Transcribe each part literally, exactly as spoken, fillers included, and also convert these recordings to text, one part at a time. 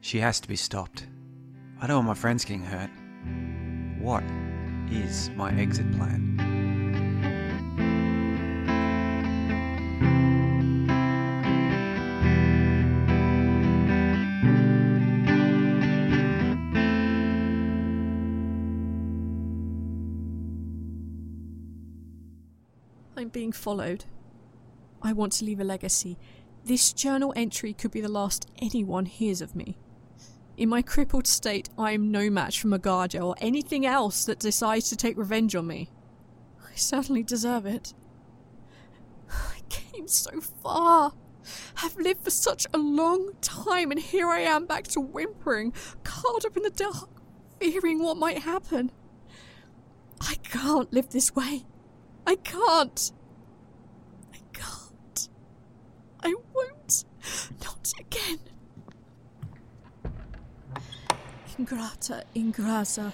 She has to be stopped. I don't want my friends getting hurt. What is my exit plan? I'm being followed. I want to leave a legacy. This journal entry could be the last anyone hears of me. In my crippled state, I am no match for Magadha or anything else that decides to take revenge on me. I certainly deserve it. I came so far. I've lived for such a long time, and here I am back to whimpering, curled up in the dark, fearing what might happen. I can't live this way. I can't. I can't. I won't. Not again. Ingrata, ingrata,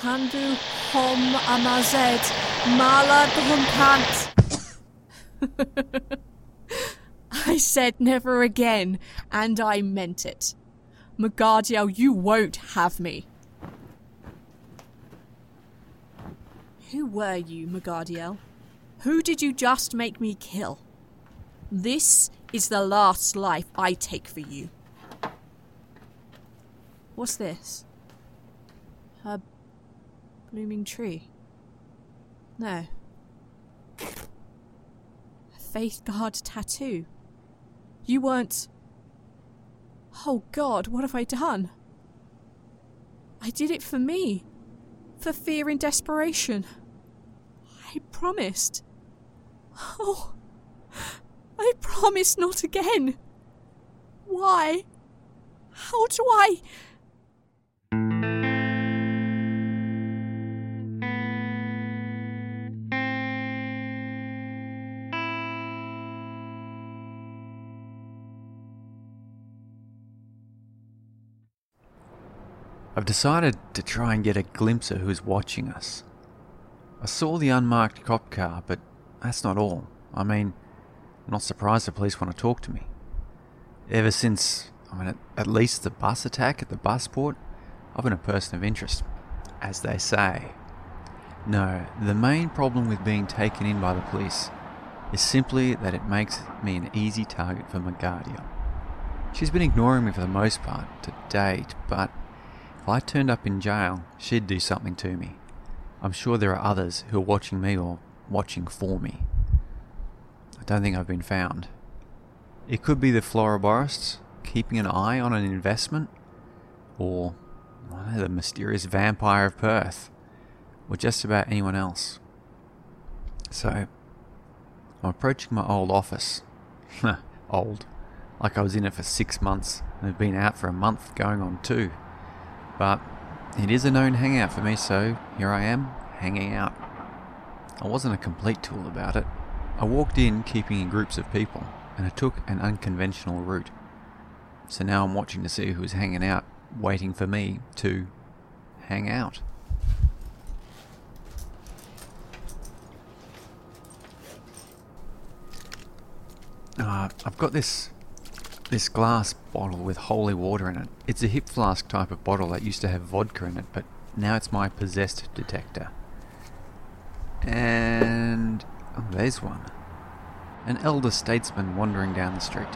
kandu hom amazed, malad hunkant. I said never again, and I meant it. Magardiel, you won't have me. Who were you, Magardiel? Who did you just make me kill? This is the last life I take for you. What's this? A blooming tree? No. A faith guard tattoo? You weren't... Oh God, what have I done? I did it for me. For fear and desperation. I promised. Oh, I promised not again. Why? How do I... I've decided to try and get a glimpse of who's watching us. I saw the unmarked cop car, but that's not all. I mean, I'm not surprised the police want to talk to me. Ever since, I mean, at least the bus attack at the busport, I've been a person of interest, as they say. No, the main problem with being taken in by the police is simply that it makes me an easy target for Magardiel. She's been ignoring me for the most part to date, but if I turned up in jail, she'd do something to me. I'm sure there are others who are watching me or watching for me. I don't think I've been found. It could be the Floroborists keeping an eye on an investment, or I know, the mysterious vampire of Perth, or just about anyone else. So, I'm approaching my old office. Old. Like I was in it for six months and have been out for a month going on two. But it is a known hangout for me, so here I am, hanging out. I wasn't a complete tool about it. I walked in keeping in groups of people, and I took an unconventional route. So now I'm watching to see who's hanging out, waiting for me to hang out. Uh, I've got this... This glass bottle with holy water in it. It's a hip flask type of bottle that used to have vodka in it, but now it's my possessed detector. And... Oh, there's one. An elder statesman wandering down the street.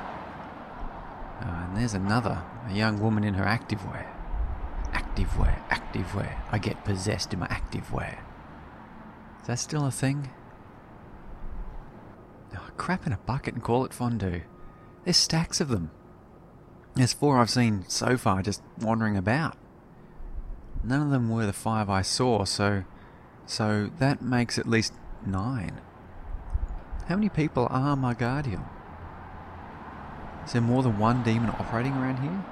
Uh, and there's another. A young woman in her active wear. Active wear, active wear. I get possessed in my active wear. Is that still a thing? Oh, crap in a bucket and call it fondue. There's stacks of them. There's four I've seen so far just wandering about. None of them were the five I saw, so... So that makes at least nine. How many people are Magardiel? Is there more than one demon operating around here?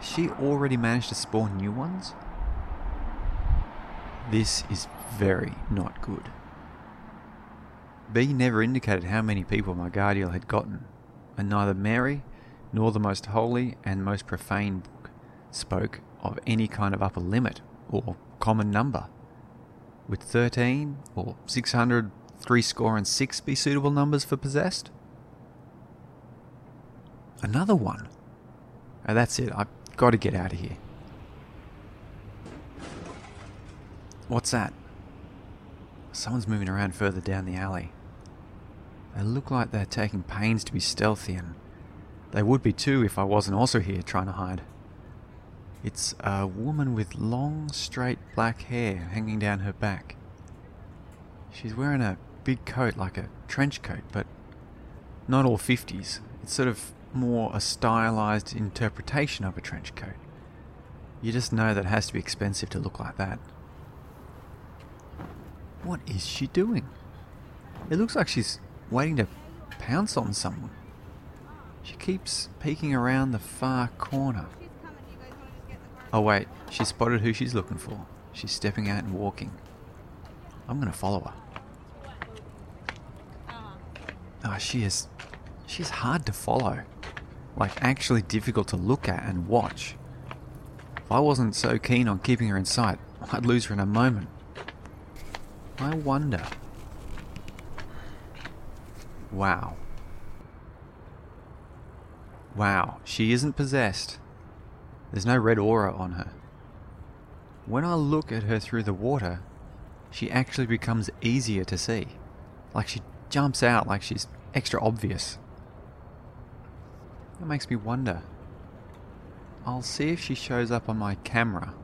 Has she already managed to spawn new ones? This is very not good. B never indicated how many people Magardiel had gotten, and neither Mary, nor the most holy and most profane book, spoke of any kind of upper limit or common number. Would thirteen or six hundred, three score and six be suitable numbers for possessed? Another one. Oh, that's it. I've got to get out of here. What's that? Someone's moving around further down the alley. They look like they're taking pains to be stealthy, and they would be too if I wasn't also here trying to hide. It's a woman with long, straight black hair hanging down her back. She's wearing a big coat, like a trench coat, but not all fifties. It's sort of more a stylized interpretation of a trench coat. You just know that it has to be expensive to look like that. What is she doing? It looks like she's waiting to pounce on someone. She keeps peeking around the far corner. Oh wait, she spotted who she's looking for. She's stepping out and walking. I'm gonna follow her. Oh, she is... she's hard to follow. Like, actually difficult to look at and watch. If I wasn't so keen on keeping her in sight, I'd lose her in a moment. I wonder. Wow. Wow, she isn't possessed. There's no red aura on her. When I look at her through the water, she actually becomes easier to see. Like, she jumps out like she's extra obvious. That makes me wonder. I'll see if she shows up on my camera.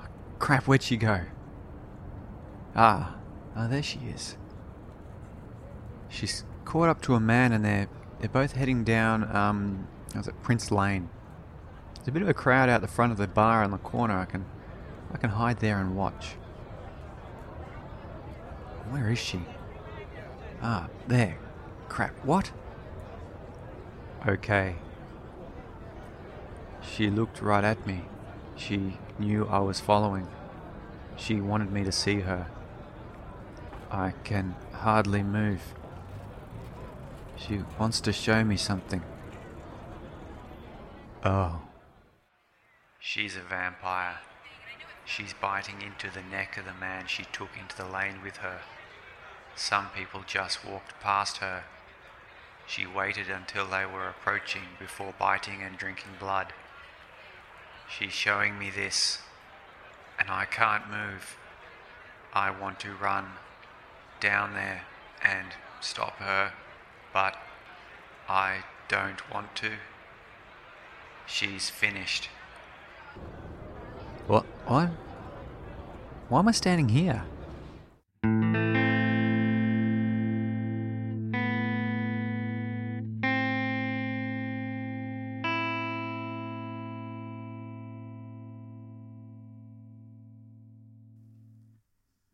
Oh, crap, where'd she go? Ah, oh, there she is. She's caught up to a man, and they're they're both heading down. Um, I was at Prince Lane. There's a bit of a crowd out the front of the bar in the corner. I can I can hide there and watch. Where is she? Ah, there. Crap, what? Okay. She looked right at me. She knew I was following. She wanted me to see her. I can hardly move. She wants to show me something. Oh. She's a vampire. She's biting into the neck of the man she took into the lane with her. Some people just walked past her. She waited until they were approaching before biting and drinking blood. She's showing me this, and I can't move. I want to run down there and stop her, but I don't want to. She's finished. What? What? Why am I standing here?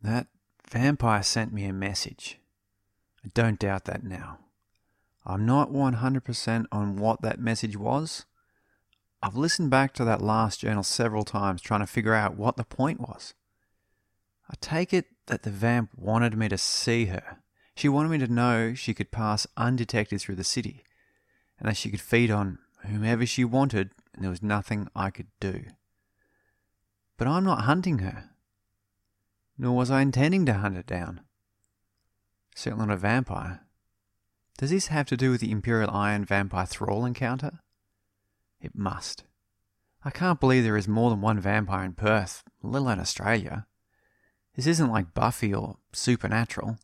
That vampire sent me a message. I don't doubt that now. I'm not one hundred percent on what that message was. I've listened back to that last journal several times trying to figure out what the point was. I take it that the vamp wanted me to see her. She wanted me to know she could pass undetected through the city, and that she could feed on whomever she wanted, and there was nothing I could do. But I'm not hunting her. Nor was I intending to hunt her down. Certainly not a vampire. Does this have to do with the Imperial Iron Vampire Thrall encounter? It must. I can't believe there is more than one vampire in Perth, let alone Australia. This isn't like Buffy or Supernatural.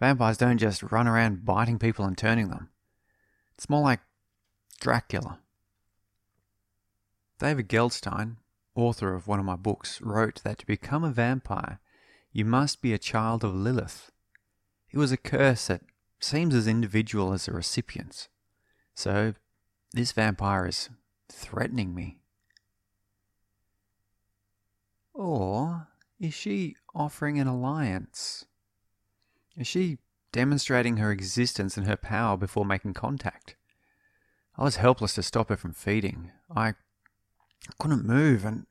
Vampires don't just run around biting people and turning them. It's more like Dracula. David Geldstein, author of one of my books, wrote that to become a vampire, you must be a child of Lilith. It was a curse that seems as individual as the recipients. So, this vampire is threatening me. Or is she offering an alliance? Is she demonstrating her existence and her power before making contact? I was helpless to stop her from feeding. I couldn't move, and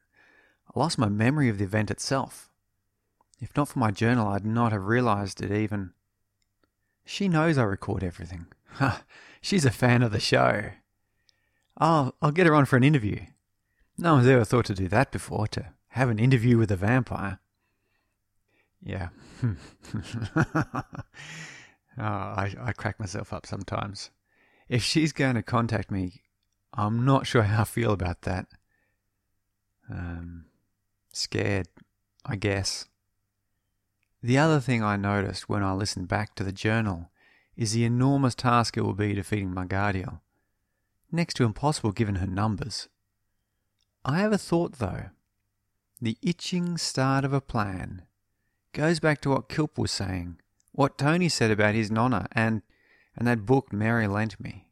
I lost my memory of the event itself. If not for my journal, I'd not have realized it even. She knows I record everything. Ha! She's a fan of the show. I'll, I'll get her on for an interview. No one's ever thought to do that before, to have an interview with a vampire. Yeah. oh, I, I crack myself up sometimes. If she's going to contact me, I'm not sure how I feel about that. Um, scared, I guess. The other thing I noticed when I listened back to the journal is the enormous task it will be defeating Magardiel. Next to impossible given her numbers. I have a thought though. The itching start of a plan goes back to what Kilp was saying, what Tony said about his nonna and, and that book Mary lent me.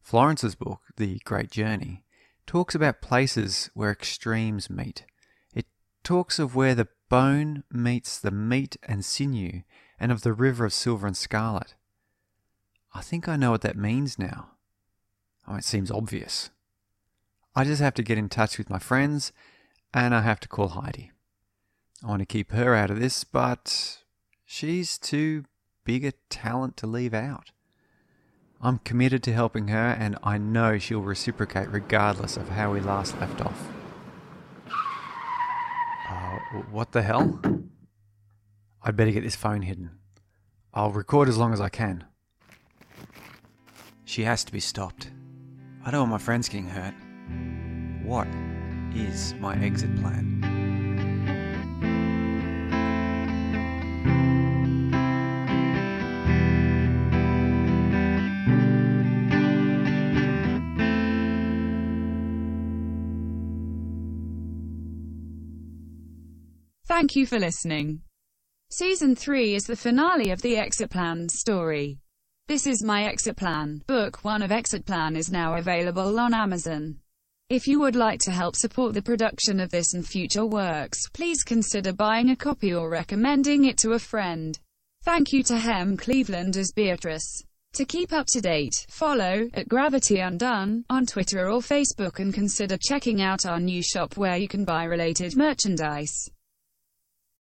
Florence's book, The Great Journey, talks about places where extremes meet. It talks of where the bone meets the meat and sinew and of the river of silver and scarlet. I think I know what that means now. Oh, it seems obvious. I just have to get in touch with my friends, and I have to call Heidi. I want to keep her out of this, but she's too big a talent to leave out. I'm committed to helping her, and I know she'll reciprocate regardless of how we last left off. Uh, what the hell? I'd better get this phone hidden. I'll record as long as I can. She has to be stopped. I don't want my friends getting hurt. What is my exit plan? Thank you for listening. Season three is the finale of the Exit Plan story. This is My Exit Plan. Book one of Exit Plan is now available on Amazon. If you would like to help support the production of this and future works, please consider buying a copy or recommending it to a friend. Thank you to Hem Cleveland as Beatrice. To keep up to date, follow at Gravity Undone on Twitter or Facebook and consider checking out our new shop where you can buy related merchandise.